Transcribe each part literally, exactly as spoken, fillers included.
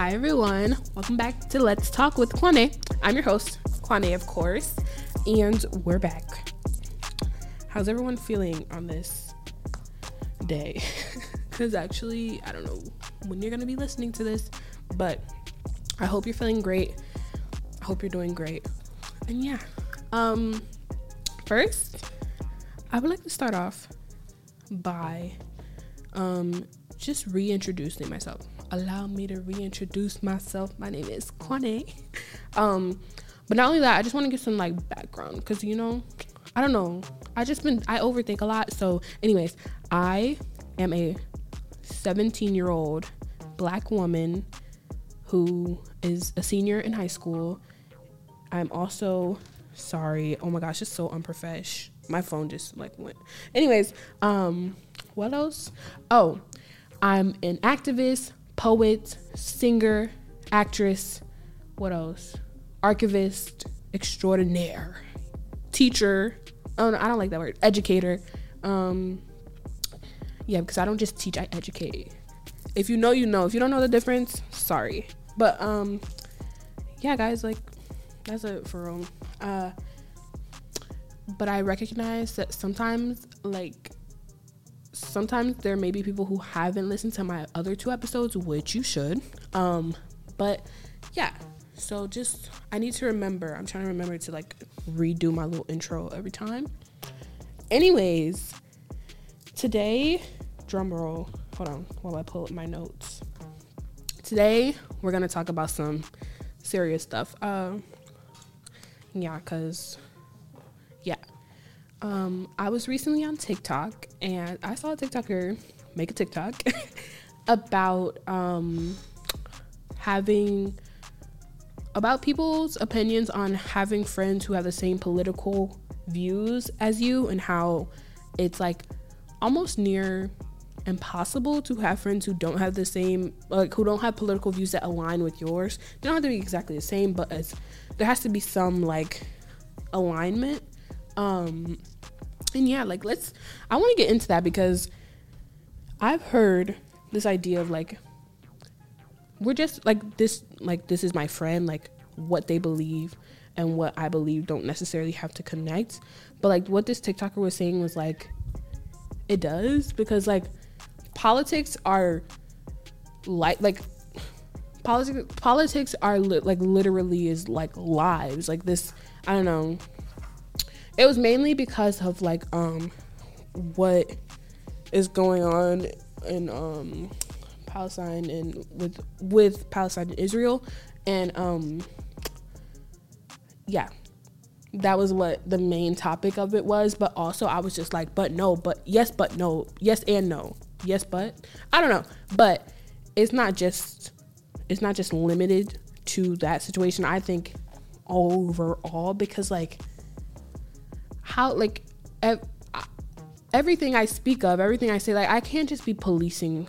Hi everyone, welcome back to Let's Talk with Qua'Nae. I'm your host, Qua'Nae of course, and we're back. How's everyone feeling on this day? Because actually, I don't know when you're going to be listening to this, but I hope you're feeling great. I hope you're doing great. And yeah, um, first, I would like to start off by um, just reintroducing myself. Allow me to reintroduce myself. My name is Qua'Nae. Um, but not only that, I just want to give some like background because, you know, I don't know. I just been, I overthink a lot. So anyways, I am a seventeen year old black woman who is a senior in high school. I'm also, sorry, oh my gosh, it's so unprofesh. My phone just like went. Anyways, um, what else? Oh, I'm an activist, poet, singer, actress, what else? Archivist extraordinaire, teacher. Oh no, I don't like that word. Educator. Um, yeah, because I don't just teach, I educate. If you know, you know. If you don't know the difference, sorry. But um, yeah, guys, like that's it for real. Uh, but I recognize that sometimes, like. Sometimes there may be people who haven't listened to my other two episodes, which you should. Um, but yeah, so just I need to remember. I'm trying to remember to like redo my little intro every time. Anyways, today, drum roll. Hold on while I pull up my notes. Today we're gonna talk about some serious stuff. Um, uh, yeah, cause yeah. Um, I was recently on TikTok and I saw a TikToker make a TikTok about um, having, about people's opinions on having friends who have the same political views as you and how it's like almost near impossible to have friends who don't have the same, like who don't have political views that align with yours. They don't have to be exactly the same, but as, there has to be some like alignment. Um, and yeah, like, let's, I want to get into that because I've heard this idea of like, we're just like this, like, this is my friend, like what they believe and what I believe don't necessarily have to connect. But like what this TikToker was saying was like, it does because like politics are like, like politics, politics are li- like literally is like lives like this, I don't know. It was mainly because of like um what is going on in um Palestine and with with Palestine and Israel, and um yeah, that was what the main topic of it was. But also I was just like, but no, but yes, but no, yes and no, yes, but I don't know. But it's not just it's not just limited to that situation. I think overall because like. How like ev- everything I speak of, everything I say, like I can't just be policing.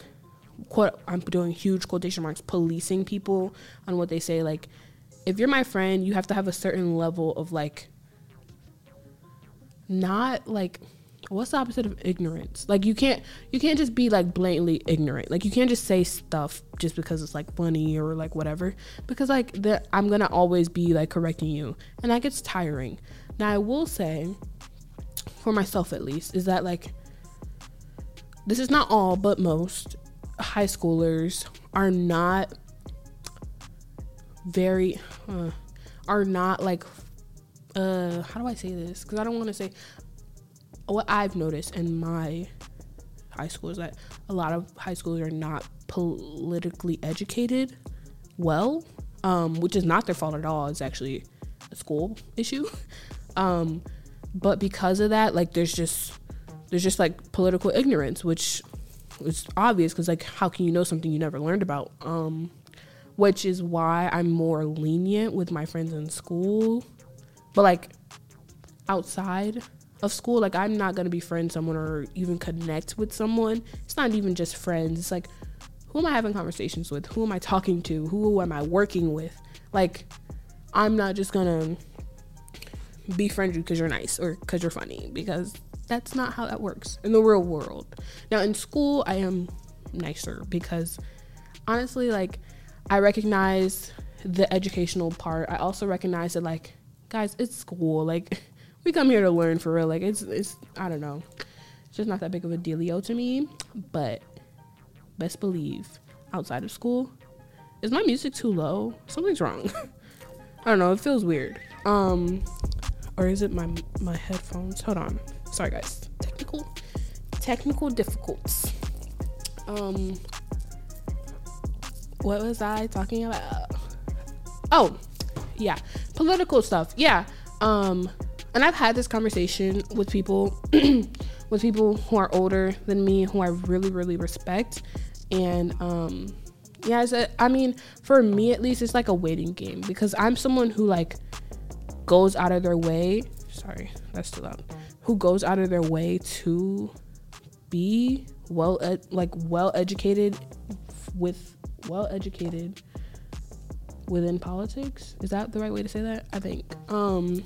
Quote, I'm doing huge quotation marks, policing people on what they say. Like, if you're my friend, you have to have a certain level of like, not like, what's the opposite of ignorance? Like, you can't, you can't just be like blatantly ignorant. Like, you can't just say stuff just because it's like funny or like whatever. Because like, the, I'm gonna always be like correcting you, and that gets tiring. Now I will say. For myself at least, is that like this is not all, but most high schoolers are not very uh, are not like uh how do I say this, because I don't want to say what I've noticed in my high school is that a lot of high schoolers are not politically educated well, um which is not their fault at all. It's actually a school issue. um But because of that, like, there's just, there's just, like, political ignorance, which is obvious because, like, how can you know something you never learned about? Um, which is why I'm more lenient with my friends in school. But, like, outside of school, like, I'm not going to befriend someone or even connect with someone. It's not even just friends. It's, like, who am I having conversations with? Who am I talking to? Who am I working with? Like, I'm not just going to befriend you because you're nice or because you're funny, because that's not how that works in the real world. Now in school I am nicer because honestly, like, I recognize the educational part. I also recognize that, like, guys, it's school. Like, we come here to learn for real. Like, it's, it's I don't know. It's just not that big of a dealio to me. But best believe, outside of school, is my music too low? Something's wrong. I don't know. It feels weird. Um, or is it my my headphones? Hold on. Sorry, guys. Technical, technical difficulties. Um, what was I talking about? Oh, yeah. Political stuff. Yeah. Um, and I've had this conversation with people, with people who are older than me, who I really, really respect. And, um, yeah, it's a, I mean, for me at least, it's like a waiting game, because I'm someone who, like, goes out of their way. Sorry, that's too loud. Who goes out of their way to be well, ed- like, well educated with well educated within politics. Is that the right way to say that? I think. Um,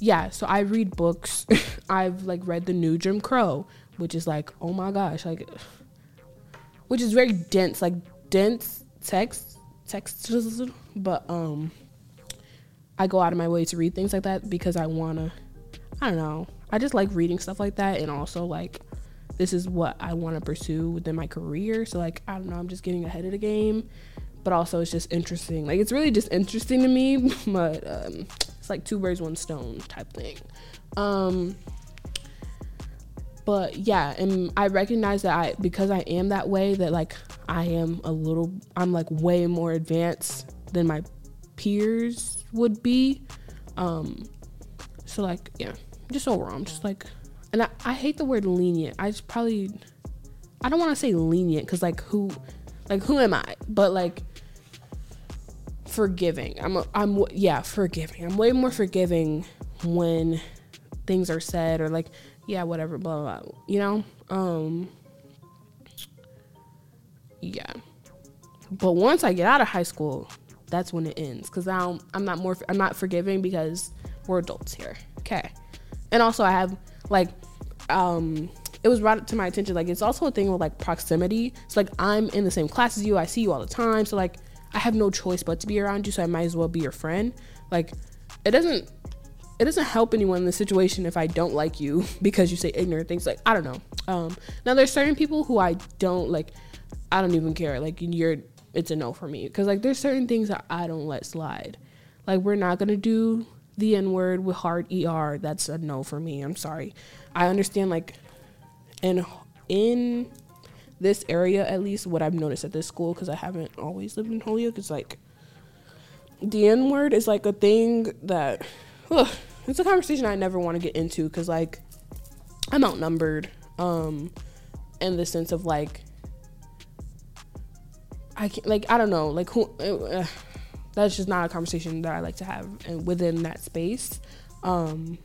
yeah. So I read books. I've like read The New Jim Crow, which is like, oh my gosh, like, which is very dense, like. dense text text but um I go out of my way to read things like that because I wanna I don't know I just like reading stuff like that, and also like this is what I want to pursue within my career, so like I don't know I'm just getting ahead of the game. But also it's just interesting, like it's really just interesting to me. But um it's like two birds one stone type thing. um But yeah, and I recognize that I, because I am that way, that like I am a little, I'm like way more advanced than my peers would be. Um, so like, yeah, just overall, I'm just like, and I, I hate the word lenient. I just probably, I don't want to say lenient because like who, like who am I? But like forgiving. I'm, a, I'm yeah, forgiving. I'm way more forgiving when things are said or like, yeah, whatever, blah, blah, blah, you know? Um, yeah. But once I get out of high school, that's when it ends. Because I'm not more, I'm not forgiving because we're adults here. Okay. And also I have, like, um, it was brought up to my attention. Like, it's also a thing with, like, proximity. It's like, I'm in the same class as you. I see you all the time. So, like, I have no choice but to be around you. So I might as well be your friend. Like, it doesn't... It doesn't help anyone in this situation if I don't like you because you say ignorant things. Like, I don't know. Um, now, there's certain people who I don't, like, I don't even care. Like, you're, it's a no for me. Because, like, there's certain things that I don't let slide. Like, we're not going to do the N-word with hard E R. That's a no for me. I'm sorry. I understand, like, in, in this area, at least, what I've noticed at this school, because I haven't always lived in Holyoke, is, like, the N-word is, like, a thing that... Ugh, it's a conversation I never want to get into because, like, I'm outnumbered um, in the sense of, like, I can't, like, I don't know, like, who, uh, that's just not a conversation that I like to have and within that space. Um,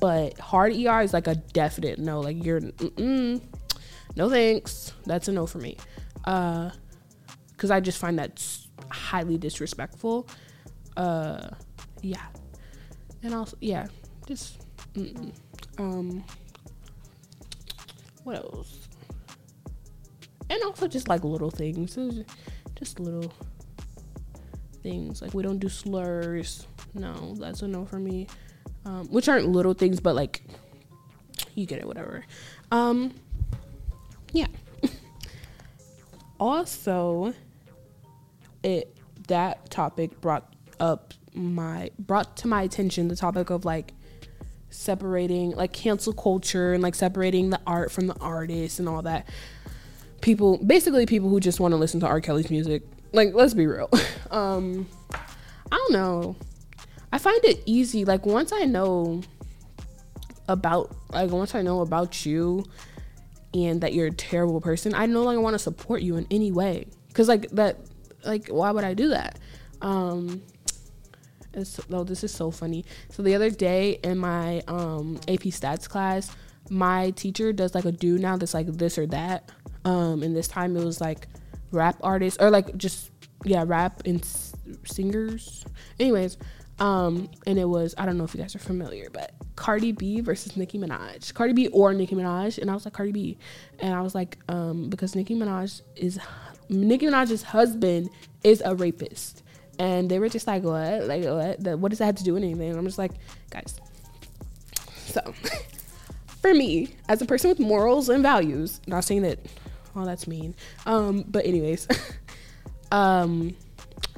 but hard E R is, like, a definite no. Like, you're, mm-mm, no thanks. That's a no for me. Uh, because I just find that highly disrespectful. Uh... Yeah, and also yeah, just mm-mm. um, what else? And also just like little things, just little things. Like we don't do slurs. No, that's a no for me. Um, which aren't little things, but like you get it, whatever. Um, yeah. Also, it that topic brought up. my brought to my attention the topic of like separating like cancel culture and like separating the art from the artist and all that. People basically people who just want to listen to R. Kelly's music, like let's be real. um I don't know, I find it easy, like once I know about like once I know about you and that you're a terrible person, I no longer want to support you in any way, because like that like why would I do that? um So, oh, this is so funny. So the other day in my um, A P Stats class, my teacher does like a do now that's like this or that. Um, and this time it was like rap artists or like just yeah rap and s- singers. Anyways, Um, and it was, I don't know if you guys are familiar, but Cardi B versus Nicki Minaj. Cardi B or Nicki Minaj. And I was like, Cardi B. And I was like, um, because Nicki Minaj is, Nicki Minaj's husband is a rapist. And they were just like, what? Like, what? The, what does that have to do with anything? And I'm just like, guys. So, for me, as a person with morals and values, not saying that, oh, that's mean. Um, but anyways, um,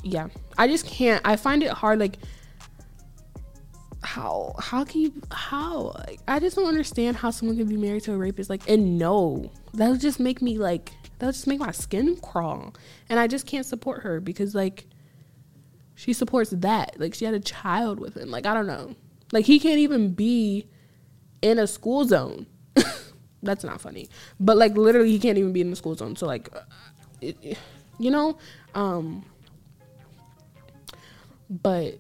yeah, I just can't, I find it hard, like, how how can you how like, I just don't understand how someone can be married to a rapist, like, and no, that'll just make me like that'll just make my skin crawl, and I just can't support her because, like, she supports that, like, she had a child with him, like, I don't know, like, he can't even be in a school zone. That's not funny, but, like, literally he can't even be in the school zone, so, like, it, it, you know um but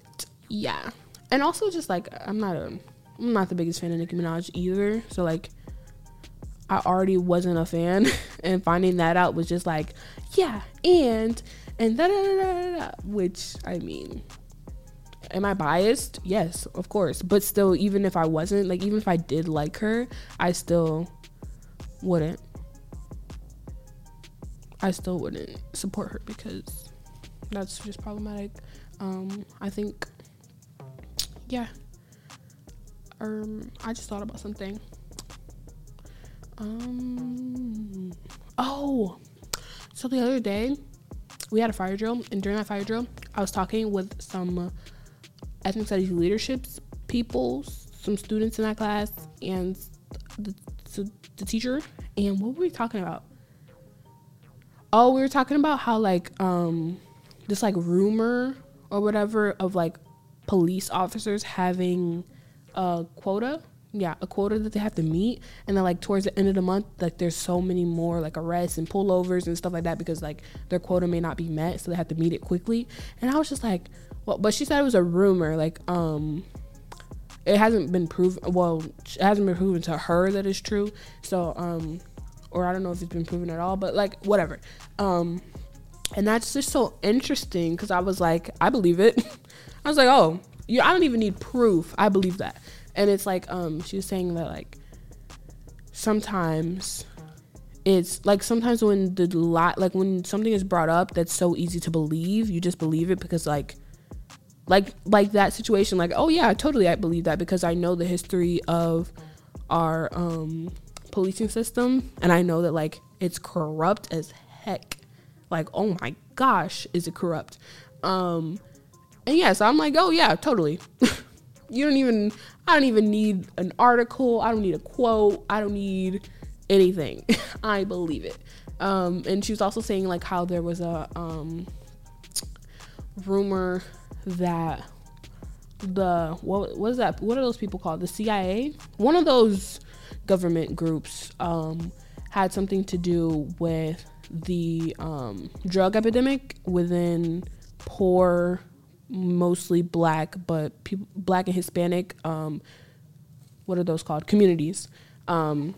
yeah. And also, just, like, I'm not a, I'm not the biggest fan of Nicki Minaj either. So, like, I already wasn't a fan. And finding that out was just like, yeah, and, and da da da da da. Which, I mean, am I biased? Yes, of course. But still, even if I wasn't, like, even if I did like her, I still wouldn't. I still wouldn't support her because that's just problematic. Um, I think... yeah um I just thought about something. Um oh so the other day we had a fire drill, and during that fire drill I was talking with some ethnic studies leaderships people, some students in that class, and the, the, the teacher. And what were we talking about? Oh we were talking about how, like, um this, like, rumor or whatever of, like, police officers having a quota yeah a quota that they have to meet, and then, like, towards the end of the month, like, there's so many more, like, arrests and pullovers and stuff like that because, like, their quota may not be met, so they have to meet it quickly. And I was just like, well, but she said it was a rumor, like, um it hasn't been proven, well it hasn't been proven to her that it's true, so um or I don't know if it's been proven at all, but, like, whatever. Um and that's just so interesting because I was like, I believe it. I was like, oh, you, I don't even need proof. I believe that. And it's like, um, she was saying that, like, sometimes it's, like, sometimes when the lot, like, when something is brought up that's so easy to believe, you just believe it because, like, like, like that situation, like, oh, yeah, totally, I believe that because I know the history of our um, policing system, and I know that, like, it's corrupt as heck. Like, oh, my gosh, is it corrupt? Um... And yeah, so I'm like, oh, yeah, totally. You don't even, I don't even need an article. I don't need a quote. I don't need anything. I believe it. Um, and she was also saying, like, how there was a um, rumor that the, what was that? What are those people called? The C I A? One of those government groups um, had something to do with the um, drug epidemic within poor, mostly black, but people, black and Hispanic, um, what are those called? Communities. Um,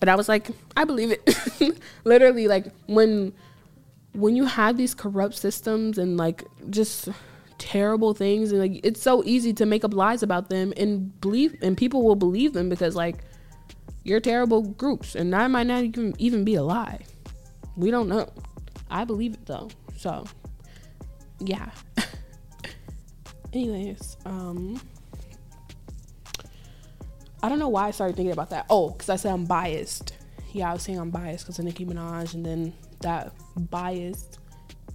and I was like, I believe it. Literally, like, when, when you have these corrupt systems and, like, just terrible things, and, like, it's so easy to make up lies about them and believe, and people will believe them because, like, you're terrible groups, and that might not even, even be a lie. We don't know. I believe it, though. So, yeah. Anyways, um, I don't know why I started thinking about that. Oh, because I said I'm biased. Yeah, I was saying I'm biased because of Nicki Minaj, and then that bias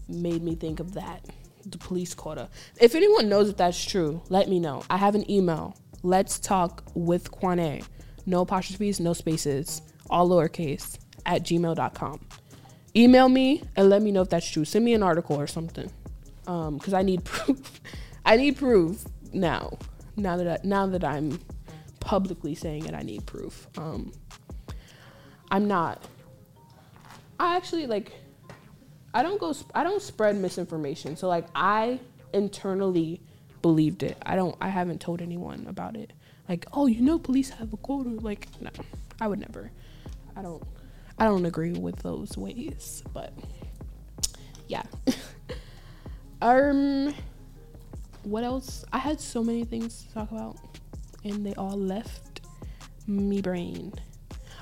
made me think of that, the police quota. If anyone knows if that's true, let me know. I have an email. Let's talk with Qua'Nae. No apostrophes, no spaces, all lowercase, at gmail dot com. Email me and let me know if that's true. Send me an article or something um, because I need proof. I need proof now, now that I, now that I'm publicly saying it, I need proof. Um, I'm not, I actually, like, I don't go, I don't spread misinformation. So, like, I internally believed it. I don't, I haven't told anyone about it. Like, oh, you know, police have a quota. Like, no, I would never. I don't, I don't agree with those ways, but yeah. um... what else? I had so many things to talk about, and they all left me brain.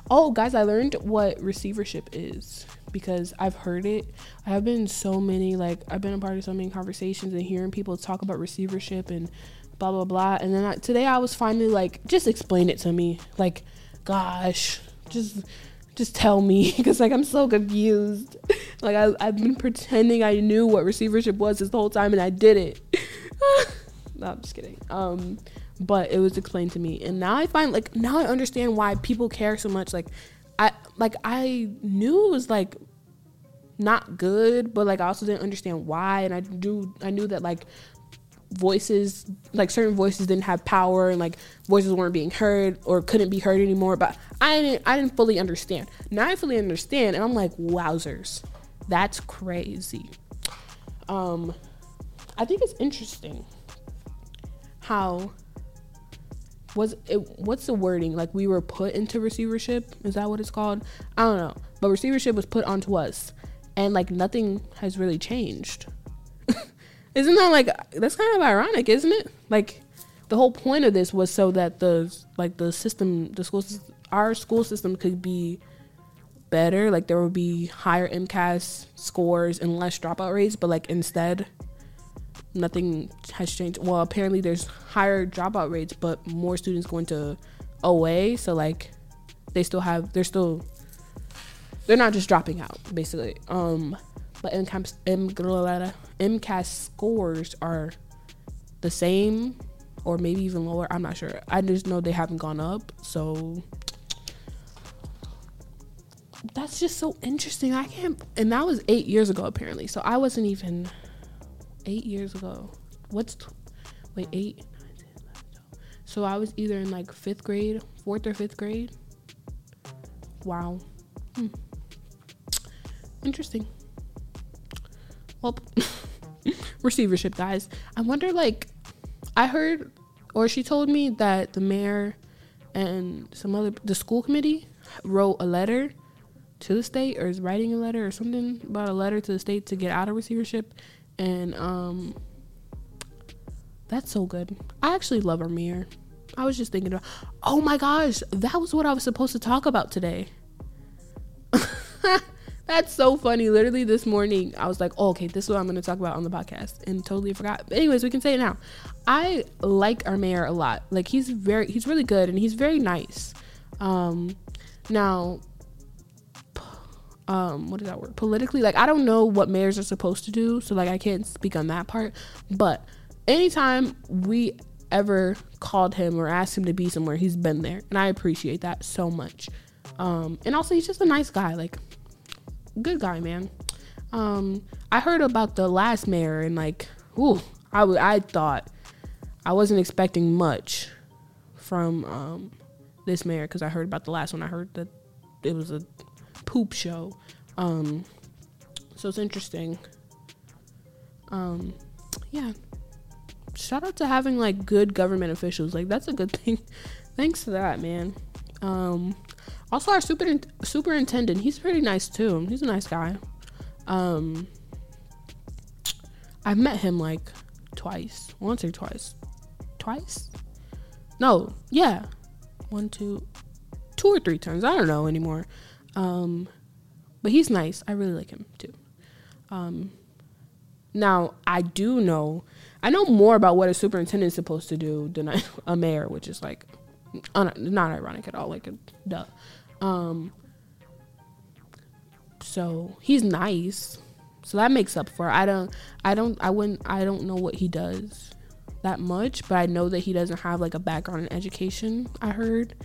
Oh, guys, I learned what receivership is, because I've heard it. I have been so many, like, I've been a part of so many conversations and hearing people talk about receivership and blah, blah, blah. And then I, today I was finally like, just explain it to me. Like, gosh, just just tell me, because, like, I'm so confused. Like, I, I've been pretending I knew what receivership was this whole time, and I did it. No, I'm just kidding. Um... But it was explained to me, and now I find, like, now I understand why people care so much. Like, I like I knew it was, like, not good, but, like, I also didn't understand why. And I do I knew that, like, voices, like, certain voices didn't have power, and, like, voices weren't being heard or couldn't be heard anymore. But I didn't I didn't fully understand. Now I fully understand, and I'm like, wowzers, that's crazy. Um, I think it's interesting how. Was it, what's the wording? Like, we were put into receivership? Is that what it's called? I don't know. But receivership was put onto us, and, like, nothing has really changed. Isn't that, like, that's kind of ironic, isn't it? Like, the whole point of this was so that the, like, the system, the school, our school system could be better. Like, there would be higher M C A S scores and less dropout rates, but, like, instead, nothing has changed. Well, apparently there's higher dropout rates, but more students going to O A, so, like, they still have they're still they're not just dropping out, basically. Um but MCAS, M C A S scores are the same, or maybe even lower. I'm not sure. I just know they haven't gone up. So that's just so interesting. I can't and that was eight years ago, apparently. So I wasn't even eight years ago. What's tw- wait eight? So I was either in, like, fifth grade, fourth or fifth grade. Wow. Hmm. Interesting. Well, receivership, guys. I wonder. Like, I heard, or she told me that the mayor and some other the school committee wrote a letter to the state, or is writing a letter or something about a letter to the state to get out of receivership. And um that's so good. I actually love our mayor. I was just thinking about, oh my gosh, that was what I was supposed to talk about today. That's so funny. Literally this morning I was like, oh, okay, this is what I'm gonna talk about on the podcast, and totally forgot. But anyways, we can say it now. I like our mayor a lot. Like, he's very he's really good, and he's very nice. Um now Um, what is that word? Politically, like, I don't know what mayors are supposed to do, so, like, I can't speak on that part. But anytime we ever called him or asked him to be somewhere, he's been there, and I appreciate that so much. Um, and also, he's just a nice guy, like, good guy, man. Um, I heard about the last mayor, and, like, ooh, I w- I thought I wasn't expecting much from um this mayor, because I heard about the last one. I heard that it was a poop show. Um so it's interesting. Um yeah, shout out to having, like, good government officials. Like, that's a good thing. Thanks to that, man. Um also, our super superintendent, he's pretty nice too. He's a nice guy. um I've met him, like, twice once or twice twice no yeah one two two or three times, I don't know anymore. Um, but he's nice. I really like him too. Um, now I do know, I know more about what a superintendent is supposed to do than I, a mayor, which is, like, un- not ironic at all. Like, duh. Um, so he's nice. So that makes up for it. I don't, I don't, I wouldn't, I don't know what he does that much, but I know that he doesn't have, like, a background in education, I heard.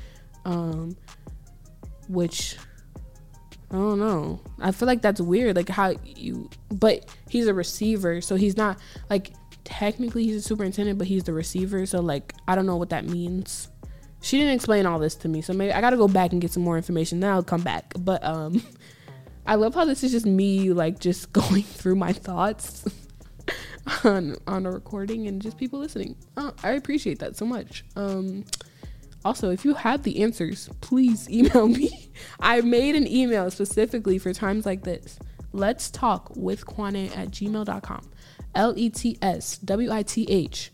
Um, which... I don't know. I feel like that's weird. Like, how you, but he's a receiver, so he's not, like, technically he's a superintendent, but he's the receiver. So, like, I don't know what that means. She didn't explain all this to me, so maybe I gotta go back and get some more information. Then I'll come back. But um, I love how this is just me, like, just going through my thoughts on on a recording, and just people listening. Oh, I appreciate that so much. Um. Also, if you have the answers, please email me. I made an email specifically for times like this. Let's talk with Qua'Nae at gmail dot com. L E T S W I T H.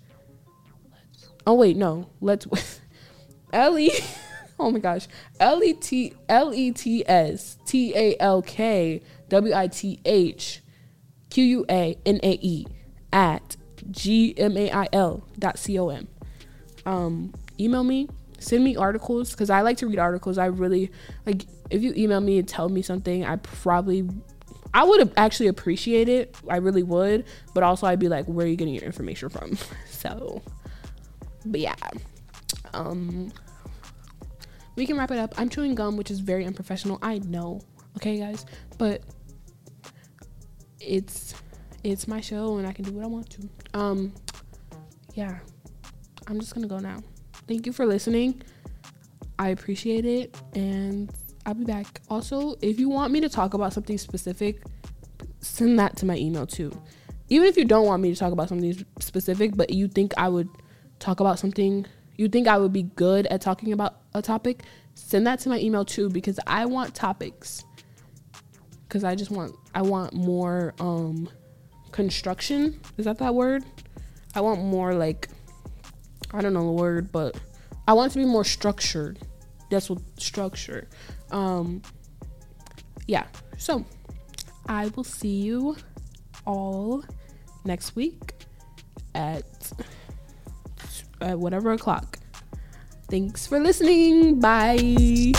Oh wait, no. Let's L-E Oh my gosh. L E T L E T S T A L K W I T H Q U A N A E at G M A I L dot C O M. Um, email me, send me articles, because I like to read articles. I really, like, if you email me and tell me something, I probably, I would actually appreciate it. I really would. But also I'd be like, where are you getting your information from? So, but yeah. Um, we can wrap it up. I'm chewing gum, which is very unprofessional. I know. Okay, guys. But it's it's my show and I can do what I want to. Um yeah, I'm just gonna go now. Thank you for listening. I appreciate it, and I'll be back. Also, if you want me to talk about something specific, send that to my email too. Even if you don't want me to talk about something specific, but you think I would talk about something, you think I would be good at talking about a topic, send that to my email too, because I want topics. Because I just want, I want more um, construction. Is that that word? I want more, like, I don't know the word, but I want it to be more structured. That's what structure. Um, yeah. So I will see you all next week at, at whatever o'clock. Thanks for listening. Bye.